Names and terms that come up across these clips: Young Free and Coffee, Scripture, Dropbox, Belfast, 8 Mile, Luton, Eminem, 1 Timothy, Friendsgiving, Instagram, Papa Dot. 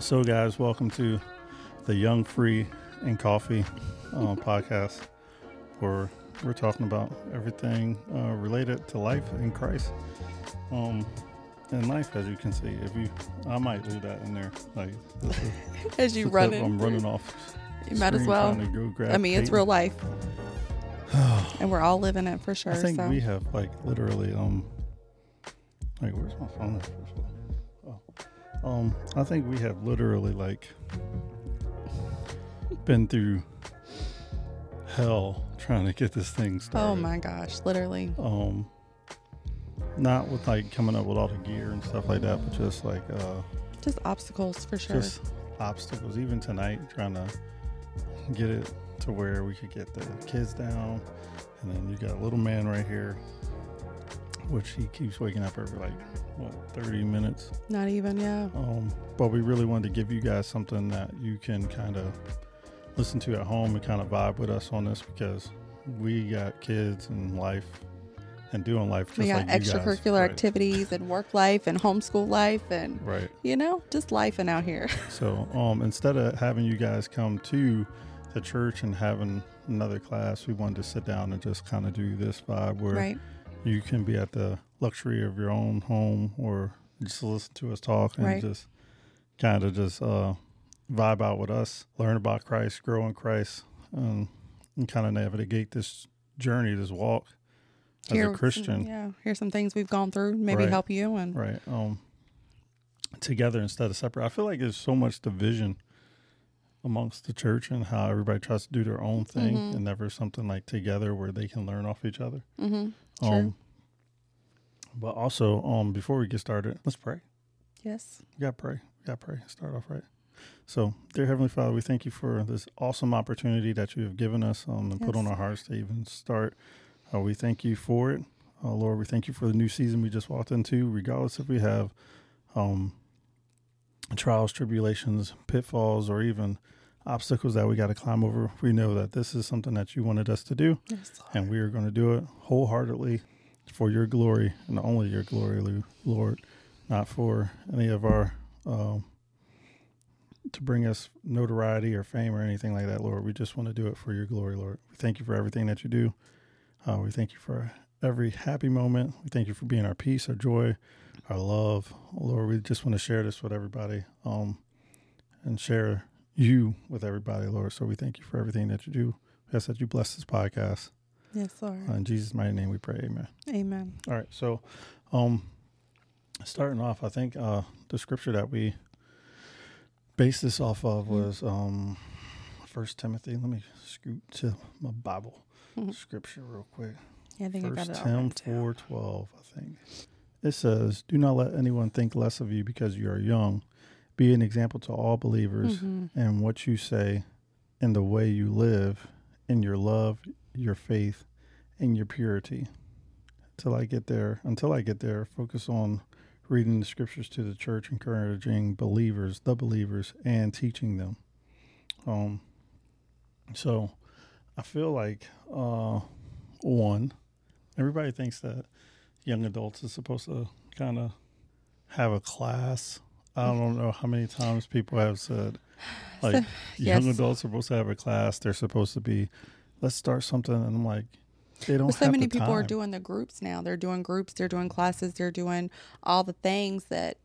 So guys, welcome to the Young Free and Coffee podcast, where we're talking about everything related to life in Christ and life. As you can see, I might do that in there, like as you running, I'm running off. You might as well. I mean, it's real life, and we're all living it for sure. I think we have like literally where's my phone? I think we have literally like been through hell trying to get this thing started. Oh my gosh, literally. Not with like coming up with all the gear and stuff like that, but just like just obstacles for sure. Just obstacles. Even tonight, trying to get it to where we could get the kids down, and then you got a little man right here, which he keeps waking up every like 30 minutes. Not even, yeah. But we really wanted to give you guys something that you can kind of listen to at home and kind of vibe with us on this, because we got kids and life and doing life just like you guys. We got extracurricular activities and work life and homeschool life and, you know, just life and out here. So instead of having you guys come to the church and having another class, we wanted to sit down and just kind of do this vibe where you can be at the luxury of your own home or just listen to us talk and just kind of just vibe out with us, learn about Christ, grow in Christ, and kind of navigate this journey, this walk as a Christian. Yeah, here's some things we've gone through, maybe help you. And together instead of separate. I feel like there's so much division amongst the church and how everybody tries to do their own thing and never something like together where they can learn off each other. True. But also, before we get started, let's pray. Yes. We got to pray. Start off right. So, dear Heavenly Father, we thank you for this awesome opportunity that you have given us and put on our hearts to even start. We thank you for it. Lord, we thank you for the new season we just walked into, regardless if we have trials, tribulations, pitfalls, or even obstacles that we got to climb over. We know that this is something that you wanted us to do, and we are going to do it wholeheartedly for your glory and only your glory, Lord, not for any of our, to bring us notoriety or fame or anything like that, Lord. We just want to do it for your glory, Lord. We thank you for everything that you do. We thank you for every happy moment. We thank you for being our peace, our joy, our love. Lord, we just want to share this with everybody, and share you with everybody, Lord. So we thank you for everything that you do. We ask that you bless this podcast. Yes, Lord. In Jesus' mighty name we pray. Amen. Amen. All right. So starting off, I think the scripture that we based this off of was 1 Timothy. Let me scoot to my Bible scripture real quick. Yeah, I think 1 Timothy 4:12, I think. It says, "Do not let anyone think less of you because you are young. Be an example to all believers in what you say, in the way you live, in your love, your faith, and your purity." Until I get there, focus on reading the scriptures to the church, encouraging the believers, and teaching them. So I feel like, everybody thinks that young adults is supposed to kind of have a class. I don't know how many times people have said, like, young adults are supposed to have a class. They're supposed to be, let's start something. And I'm like, they don't have the time. So many people are doing the groups now. They're doing groups. They're doing classes. They're doing all the things that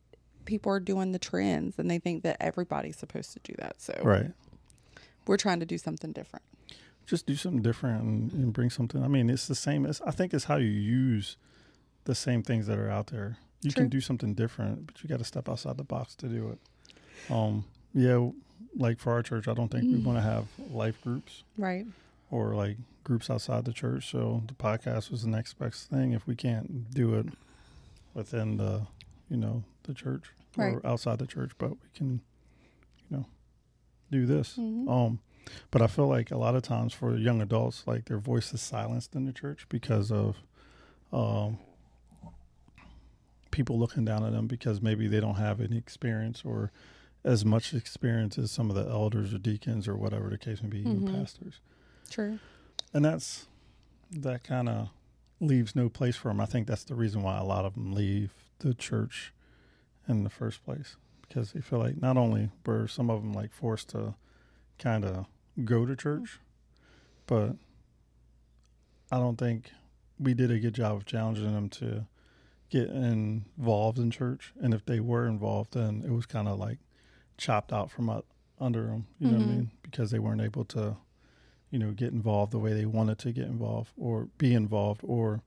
people are doing, the trends, and they think that everybody's supposed to do that. So we're trying to do something different. Just do something different and bring something. I mean, it's the same. I think it's how you use the same things that are out there. You can do something different, but you got to step outside the box to do it. Like for our church, I don't think we want to have life groups. Right. Or like groups outside the church. So the podcast was the next best thing if we can't do it within the, the church or outside the church, but we can, do this. But I feel like a lot of times for young adults, like their voice is silenced in the church because of people looking down at them, because maybe they don't have any experience or as much experience as some of the elders or deacons or whatever the case may be, even pastors. True. And that kind of leaves no place for them. I think that's the reason why a lot of them leave the church in the first place, because they feel like not only were some of them like forced to kind of go to church, but I don't think we did a good job of challenging them to get involved in church. And if they were involved, then it was kind of like chopped out from under them, you mm-hmm. know what I mean? Because they weren't able to, you know, get involved the way they wanted to get involved or be involved, or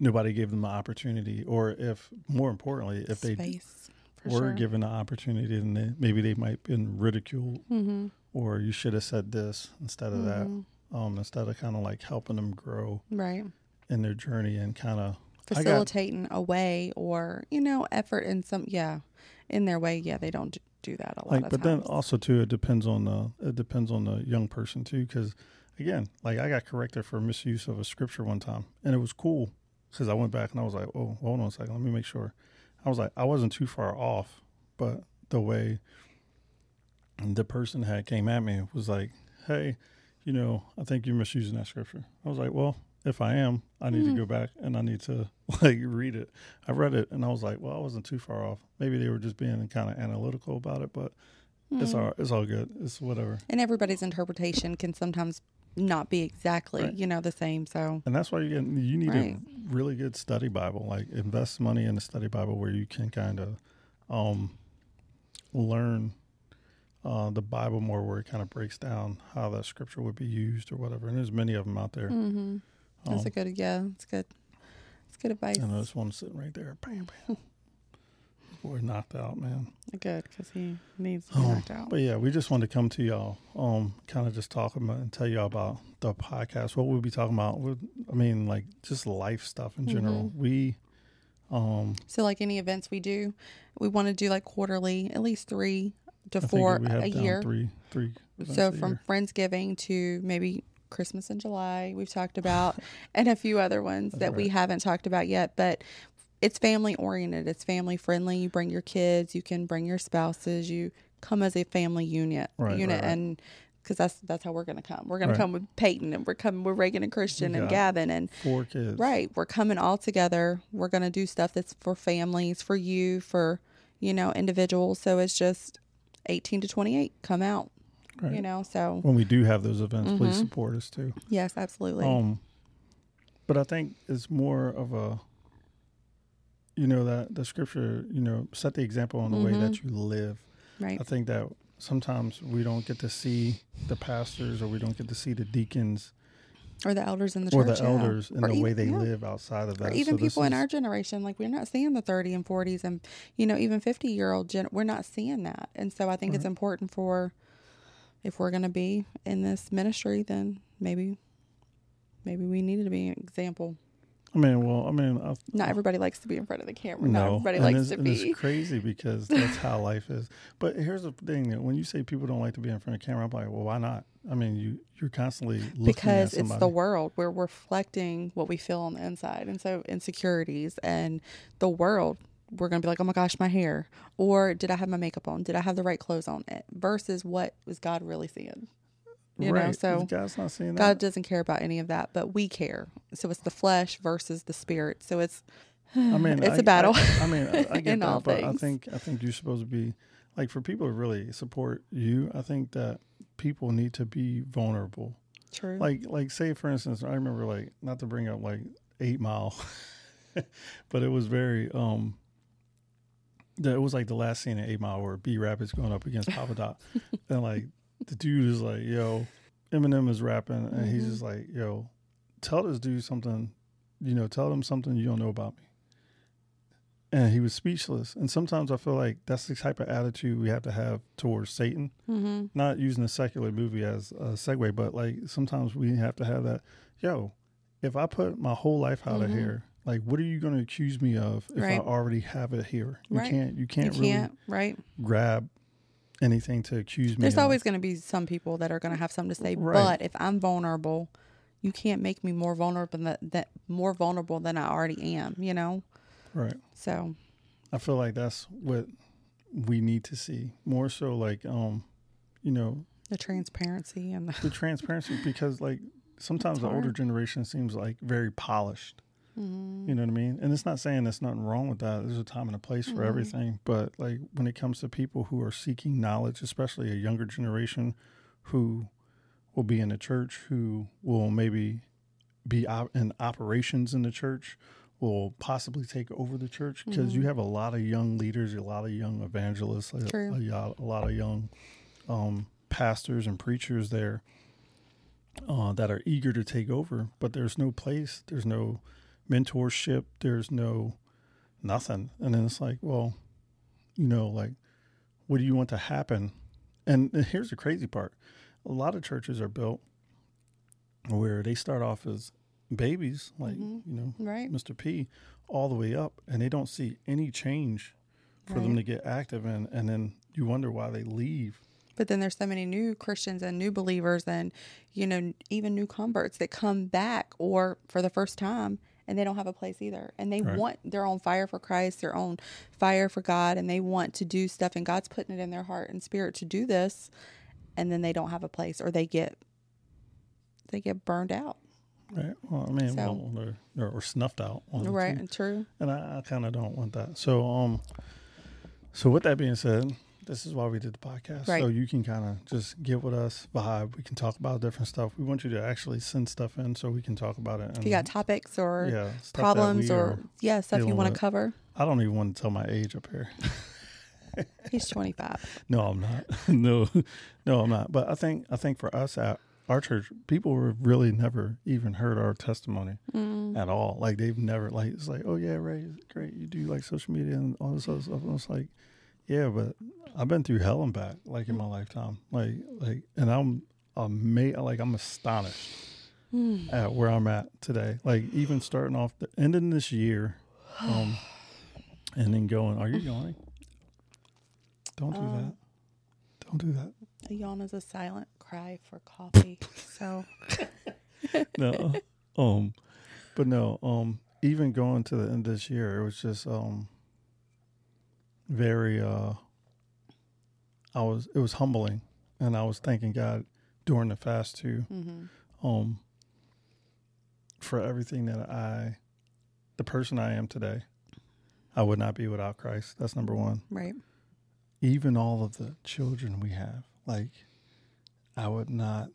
nobody gave them the opportunity. Or if, more importantly, if space, they were sure. given the opportunity, then maybe they might have been ridiculed mm-hmm. or you should have said this instead of mm-hmm. that, instead of kind of like helping them grow right in their journey and kind of facilitating a way or, you know, effort in some, yeah, in their way. Yeah, they don't do that a lot of times. But then also too, it depends on the young person too, because again, like I got corrected for misuse of a scripture one time, and it was cool because I went back and I was like, oh, hold on a second, let me make sure. I was like, I wasn't too far off, but the way the person had came at me was like, hey, you know, I think you're misusing that scripture. I was like, well, if I am, I need to go back and I need to like read it. I read it and I was like, well, I wasn't too far off. Maybe they were just being kind of analytical about it, but it's all good. It's whatever. And everybody's interpretation can sometimes not be exactly, right. you know, the same. So, and that's why you need right. a really good study Bible. Like invest money in a study Bible where you can kind of learn the Bible more, where it kind of breaks down how that scripture would be used or whatever. And there's many of them out there. Mm-hmm. That's a good, yeah, that's good. That's good advice. And this one's sitting right there. Bam, bam. Boy, knocked out, man. Good, because he needs to be knocked out. But yeah, we just wanted to come to y'all, kind of just talk about and tell y'all about the podcast, what we'll be talking about. I mean, like just life stuff in general. Mm-hmm. So like any events we do, we want to do like quarterly, at least 3 to 4 a year. Three so from year. Friendsgiving to maybe Christmas in July, we've talked about, and a few other ones that right. we haven't talked about yet, but it's family oriented. It's family friendly. You bring your kids, you can bring your spouses, you come as a family unit, right. And because that's how we're going to come. We're going right. to come with Peyton, and we're coming with Reagan and Christian and Gavin and 4 kids. Right. We're coming all together. We're going to do stuff that's for families, for you, for, you know, individuals. So it's just 18 to 28, come out. Right. You know, so when we do have those events, mm-hmm. please support us too. Yes, absolutely. But I think it's more of a, you know, that the scripture, you know, set the example on the mm-hmm. way that you live. Right. I think that sometimes we don't get to see the pastors, or we don't get to see the deacons or the elders in the church, or the elders in the way they live outside of that. Or even people in our generation, like we're not seeing the 30 and 40s and, you know, even 50-year-old, we're not seeing that. And so I think it's important for, if we're going to be in this ministry, then maybe we needed to be an example. Not everybody likes to be in front of the camera. No, not everybody likes to be. It's crazy because that's how life is. But here's the thing: that when you say people don't like to be in front of the camera, I'm like, well, why not? I mean, you're constantly looking because at somebody. It's the world. We're reflecting what we feel on the inside, and so insecurities and the world. We're going to be like, oh my gosh, my hair, or did I have my makeup on? Did I have the right clothes on? Versus what was God really seeing? You right. know, so God's not seeing that. God doesn't care about any of that, but we care. So it's the flesh versus the spirit. So it's a battle. I get that, but I think you're supposed to be like, for people to really support you, I think that people need to be vulnerable. True. Like say for instance, I remember, like, not to bring up like 8 Mile, but it was very, it was like the last scene in 8 Mile where B-Rap is going up against Papa Dot. And like the dude is like, yo, Eminem is rapping. And mm-hmm. he's just like, yo, tell this dude something, you know, tell him something you don't know about me. And he was speechless. And sometimes I feel like that's the type of attitude we have to have towards Satan. Mm-hmm. Not using a secular movie as a segue, but like sometimes we have to have that, yo, if I put my whole life out mm-hmm. of here, like, what are you going to accuse me of if right. I already have it here? Right. You can't right. grab anything to accuse me There's of. Always going to be some people that are going to have something to say. Right. But if I'm vulnerable, you can't make me more vulnerable than I already am, you know? Right. So I feel like that's what we need to see. More so like, you know. The transparency. And the transparency, because like sometimes the older generation seems like very polished. Mm-hmm. You know what I mean? And it's not saying there's nothing wrong with that. There's a time and a place for everything. But like when it comes to people who are seeking knowledge, especially a younger generation who will be in the church, who will maybe be in operations in the church, will possibly take over the church, because you have a lot of young leaders, a lot of young evangelists, a lot of young pastors and preachers there that are eager to take over. But there's no place. There's no mentorship. There's no nothing. And then it's like, well, you know, like, what do you want to happen? And here's the crazy part. A lot of churches are built where they start off as babies, like, you know, Mr. P, all the way up, and they don't see any change for them to get active in. And then you wonder why they leave. But then there's so many new Christians and new believers and, you know, even new converts that come back or for the first time, and they don't have a place either. And they want their own fire for Christ, their own fire for God, and they want to do stuff, and God's putting it in their heart and spirit to do this. And then they don't have a place, or they get burned out. Right. Well, I mean, so, or snuffed out. Right. And true. And I kind of don't want that. So, so with that being said, this is why we did the podcast. Right. So you can kind of just get with us, vibe. We can talk about different stuff. We want you to actually send stuff in so we can talk about it. And if you got topics or problems or stuff you want to cover. I don't even want to tell my age up here. He's 25. No, I'm not. No, I'm not. But I think for us at our church, people have really never even heard our testimony at all. Like they've never, like, it's like, oh yeah, Ray, great. You do like social media and all this other stuff. And it's like, yeah, but I've been through hell and back, like in my lifetime. Like, and I'm amazed. Like I'm astonished at where I'm at today. Like even starting off the ending this year, and then going, are you yawning? Don't do that. Don't do that. A yawn is a silent cry for coffee. So no. But no, even going to the end of this year, it was just very it was humbling, and I was thanking God during the fast too. For everything that the person I am today, I would not be without Christ. That's number one. Right. Even all of the children we have, like, I would not.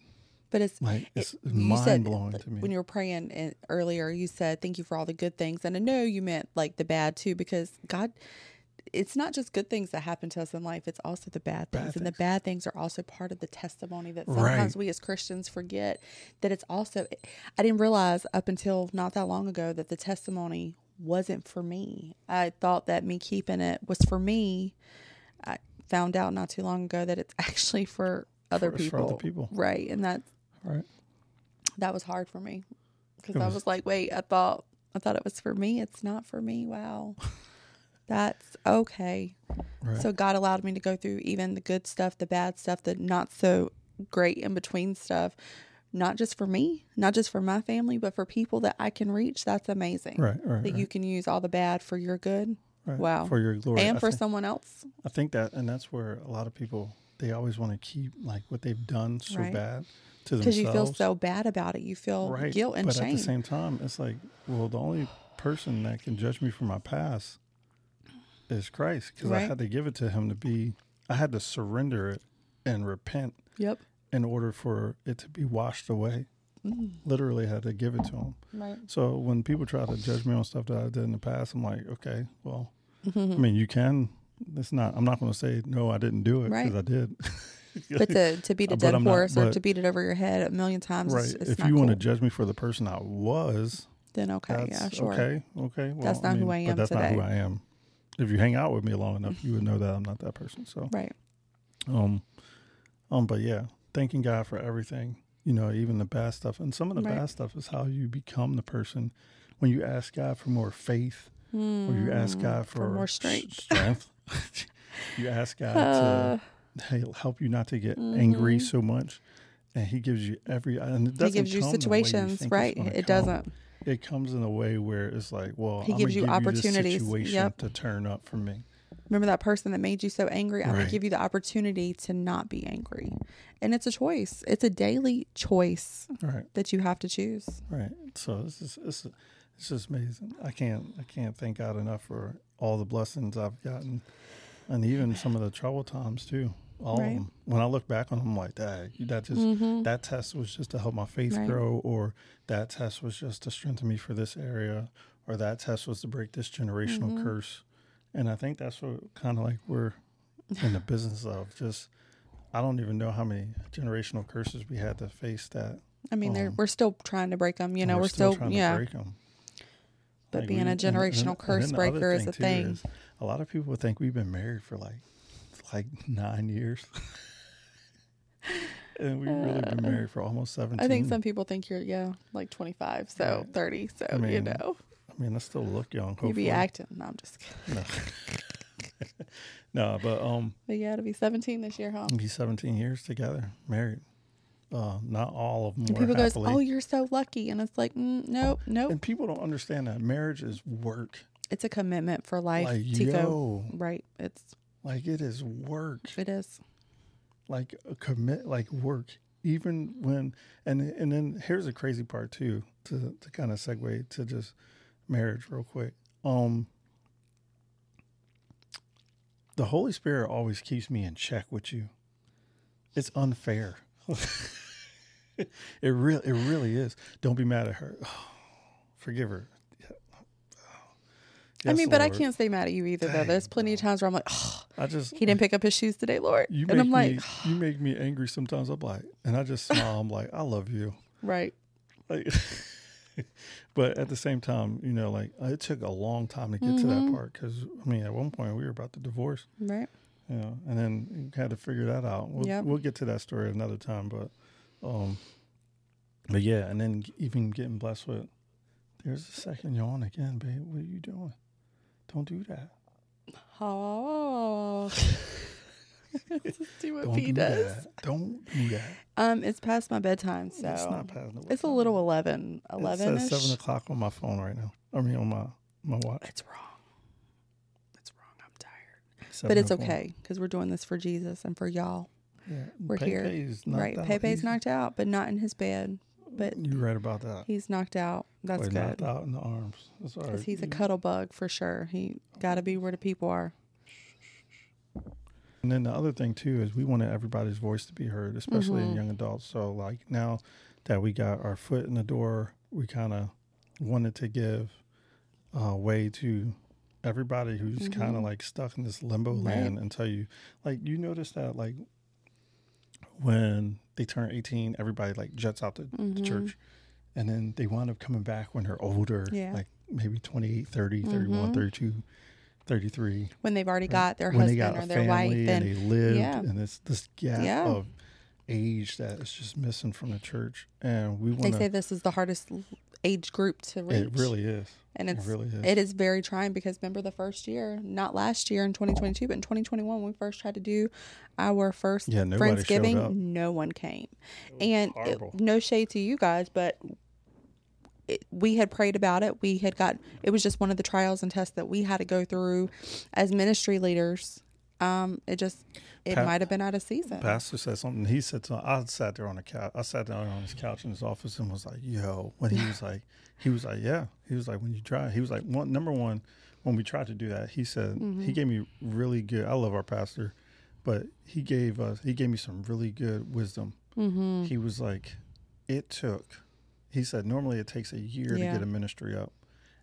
But it's like, it's mind-blowing to me. When you were praying earlier, you said, thank you for all the good things. And I know you meant, like, the bad, too, because God, it's not just good things that happen to us in life. It's also the bad things. And the bad things are also part of the testimony that sometimes we as Christians forget. That it's also, I didn't realize up until not that long ago that the testimony wasn't for me. I thought that me keeping it was for me. I found out not too long ago that it's actually for other people. For other people. Right. And that was hard for me, because I was like, wait, I thought it was for me. It's not for me. Wow. That's okay. Right. So God allowed me to go through even the good stuff, the bad stuff, the not so great in between stuff, not just for me, not just for my family, but for people that I can reach. That's amazing. Right, that you can use all the bad for your good. Right. Wow. For your glory. And for someone else. I think that, and that's where a lot of people, they always want to keep like what they've done so bad to themselves. Because you feel so bad about it. You feel guilt and shame. But at the same time, it's like, well, the only person that can judge me for my past is Christ. Because I had to give it to him I had to surrender it and repent in order for it to be washed away. Literally had to give it to him. Right. So when people try to judge me on stuff that I did in the past, I'm like, okay, well, I mean, you can. It's not. I'm not going to say no. I didn't do it because I did. But to beat a dead horse or to beat it over your head a million times, it's if not you want to judge me for the person I was, then okay, yeah, sure. Okay. Well, that's not who I am. But that's not who I am. If you hang out with me long enough, you would know that I'm not that person. So but yeah, thanking God for everything. You know, even the bad stuff. And some of the bad stuff is how you become the person when you ask God for more faith, or you ask God for more strength. You ask God to help you not to get angry so much. And he gives you he gives you situations, It doesn't. It comes in a way where it's like, well, he gives you opportunities to turn up for me. Remember that person that made you so angry? I'm going to give you the opportunity to not be angry. And it's a choice. It's a daily choice that you have to choose. Right. So this is It's just amazing. I can't thank God enough for all the blessings I've gotten, and even some of the trouble times too. All of them. When I look back on them, I'm like, that test was just to help my faith grow, or that test was just to strengthen me for this area, or that test was to break this generational curse. And I think that's what kind of like we're in the business of. Just, I don't even know how many generational curses we had to face that. I mean, we're still trying to break them, you know, we're still trying to break them. But like being a generational curse breaker is a thing. Is a lot of people think we've been married for like 9 years. And we've really been married for almost 17. I think some people think you're, like 25, so 30, so, I still look young, hopefully. You be acting. No, I'm just kidding. No, But yeah, it'll be 17 this year, huh? It'll be 17 years together, married. Not all of them and were people happily. Goes, oh, you're so lucky. And it's like, nope. And people don't understand that. Marriage is work. It's a commitment for life, like, Tico. Right. It's... like, it is work. It is. Like, a commit, like work. Even when, and then here's the crazy part, too, to kind of segue to just marriage real quick. The Holy Spirit always keeps me in check with you. It's unfair. It really is. Don't be mad at her. Oh, forgive her. Yes, I mean, Lord. But I can't stay mad at you either, though. There's plenty of times where I'm like, he didn't pick up his shoes today, Lord. And I'm like, you make me angry sometimes. I'm like, and I just smile. I'm like, I love you. Right. Like, but at the same time, you know, like it took a long time to get to that part. Because, I mean, at one point we were about to divorce. Right. You know, and then you had to figure that out. We'll get to that story another time. But yeah, and then even getting blessed with, there's a second yawn again, babe. What are you doing? Don't do that. Oh, do what P does. Don't do that. It's past my bedtime, so it's not past. It's a little 11. It says 7:00 on my phone right now. I mean, on my watch. It's wrong. I'm tired, but it's okay because we're doing this for Jesus and for y'all. Yeah, we're here. Right, Pepe's knocked out, but not in his bed. But you're right about that. He's knocked out. That's good. Knocked out in the arms. That's all right. Because he's a cuddle bug for sure. He got to be where the people are. And then the other thing too is we wanted everybody's voice to be heard, especially in young adults. So like now that we got our foot in the door, we kind of wanted to give way to everybody who's kind of like stuck in this limbo land until you like you notice that like when they turn 18, everybody like juts out to the church, and then they wind up coming back when they're older, like maybe 28, 30, 31, 32, 33. When they've already got their husband or their wife, and they lived, and it's this gap of age that is just missing from the church. And they say this is the hardest age group to reach. It really is, and it is very trying because remember the first year, not last year in 2022, but in 2021 when we first tried to do our first Friendsgiving, no one came, and no shade to you guys, but we had prayed about it. It was just one of the trials and tests that we had to go through as ministry leaders. It might have been out of season. Pastor said something. He said something. I sat there on the couch. I sat down on his couch in his office and was like, "Yo," when he was like, "Yeah," he was like, "When you try," he was like, "Number one, when we tried to do that," he said, he gave me really good. I love our pastor, but he gave me some really good wisdom. He was like, he said, normally it takes a year to get a ministry up.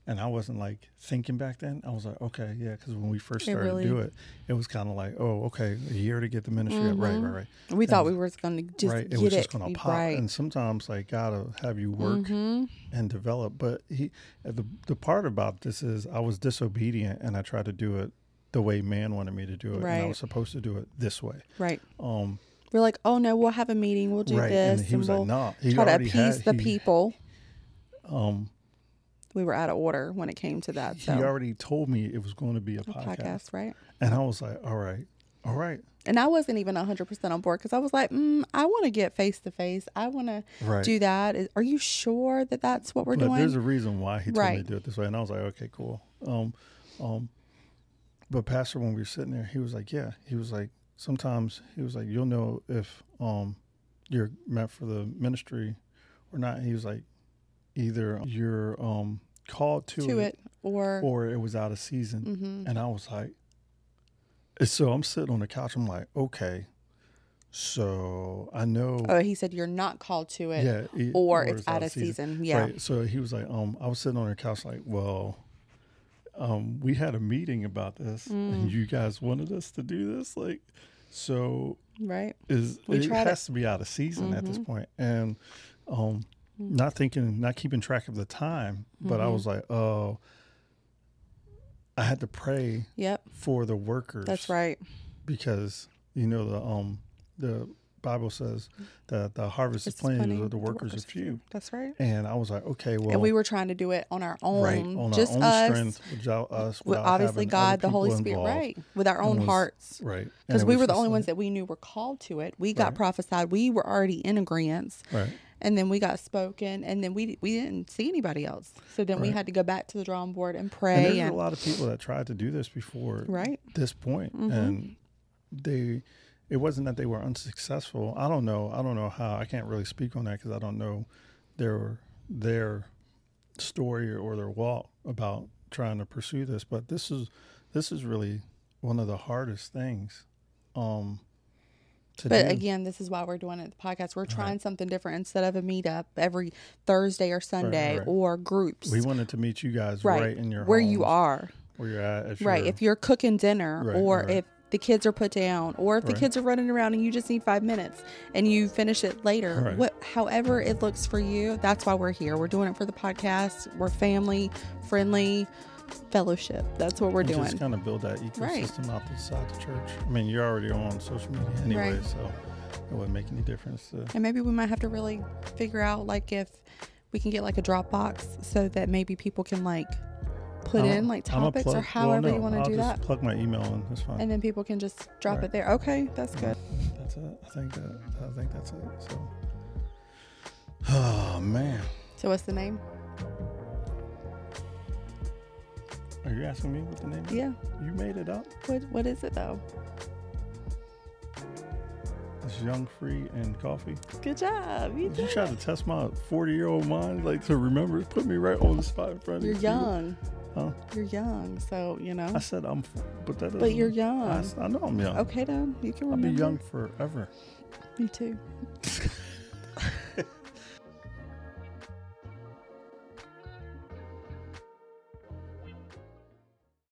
And I wasn't like thinking back then. I was like, okay, yeah, because when we first started to do it, it was kind of like, oh, okay, a year to get the ministry up. Right. We thought we were going to just get it. It was just going to pop. Right. And sometimes, like, gotta have you work and develop. But the part about this is I was disobedient and I tried to do it the way man wanted me to do it. Right. And I was supposed to do it this way. Right. We're like, oh, no, we'll have a meeting. We'll do this. And he was like, no. Try to appease the people. We were out of order when it came to that. So. He already told me it was going to be a podcast, right? And I was like, all right. And I wasn't even 100% on board because I was like, I want to get face to face. I want to do that. Are you sure that that's what we're doing? There's a reason why he told me to do it this way. And I was like, okay, cool. But Pastor, when we were sitting there, he was like, yeah. He was like, sometimes he was like, you'll know if you're meant for the ministry or not. He was like, either you're called to it or it was out of season. Mm-hmm. And I was like, so I'm sitting on the couch. I'm like, okay, so I know. Oh, he said you're not called to it, yeah, or it's out of season. Yeah. Right. So he was like, I was sitting on the couch like, well, we had a meeting about this, and you guys wanted us to do this, like, so right is we it has it. To be out of season at this point, and not keeping track of the time, but I was like, oh. I had to pray for the workers. That's right. Because, you know, the Bible says that the harvest is plenty, but the workers are few. That's right. And I was like, okay, well. And we were trying to do it on our own. Right, on just our own strength, without us. Without obviously God, the Holy Spirit, involved, right. With our own hearts. Right. Because we were the only ones that we knew were called to it. We got prophesied. We were already in agreement. Right. And then we got spoken, and then we didn't see anybody else. So then we had to go back to the drawing board and pray. And there's a lot of people that tried to do this before this point. Mm-hmm. And it wasn't that they were unsuccessful. I don't know how. I can't really speak on that because I don't know their story or their walk about trying to pursue this. But this is really one of the hardest things. But again, this is why we're doing it. The podcast, we're trying something different instead of a meetup every Thursday or Sunday or groups. We wanted to meet you guys right in your where homes, you are, where you're at, if right. If you're cooking dinner or if the kids are put down or if the kids are running around and you just need 5 minutes and you finish it later, however it looks for you. That's why we're here. We're doing it for the podcast. We're family friendly. Fellowship. That's what we're doing. Just kind of build that ecosystem out outside the church. I mean, you're already on social media anyway, so it wouldn't make any difference. And maybe we might have to really figure out, like, if we can get like a Dropbox so that maybe people can like put in like topics or however you want to do that. Plug my email in. That's fine. And then people can just drop it there. Okay, that's good. That's it. I think that's it. So, oh man. So what's the name? Are you asking me what the name is? Yeah. You made it up? What is it, though? It's Young Free and Coffee. Good job. You did. You tried to test my 40-year-old mind, like, to remember. Put me right on the spot in front of you. You're young. Huh? You're young, so, you know. I said I'm, but that doesn't. But you're young. I know I'm young. Okay, then. You can remember. I'll be young forever. Me too.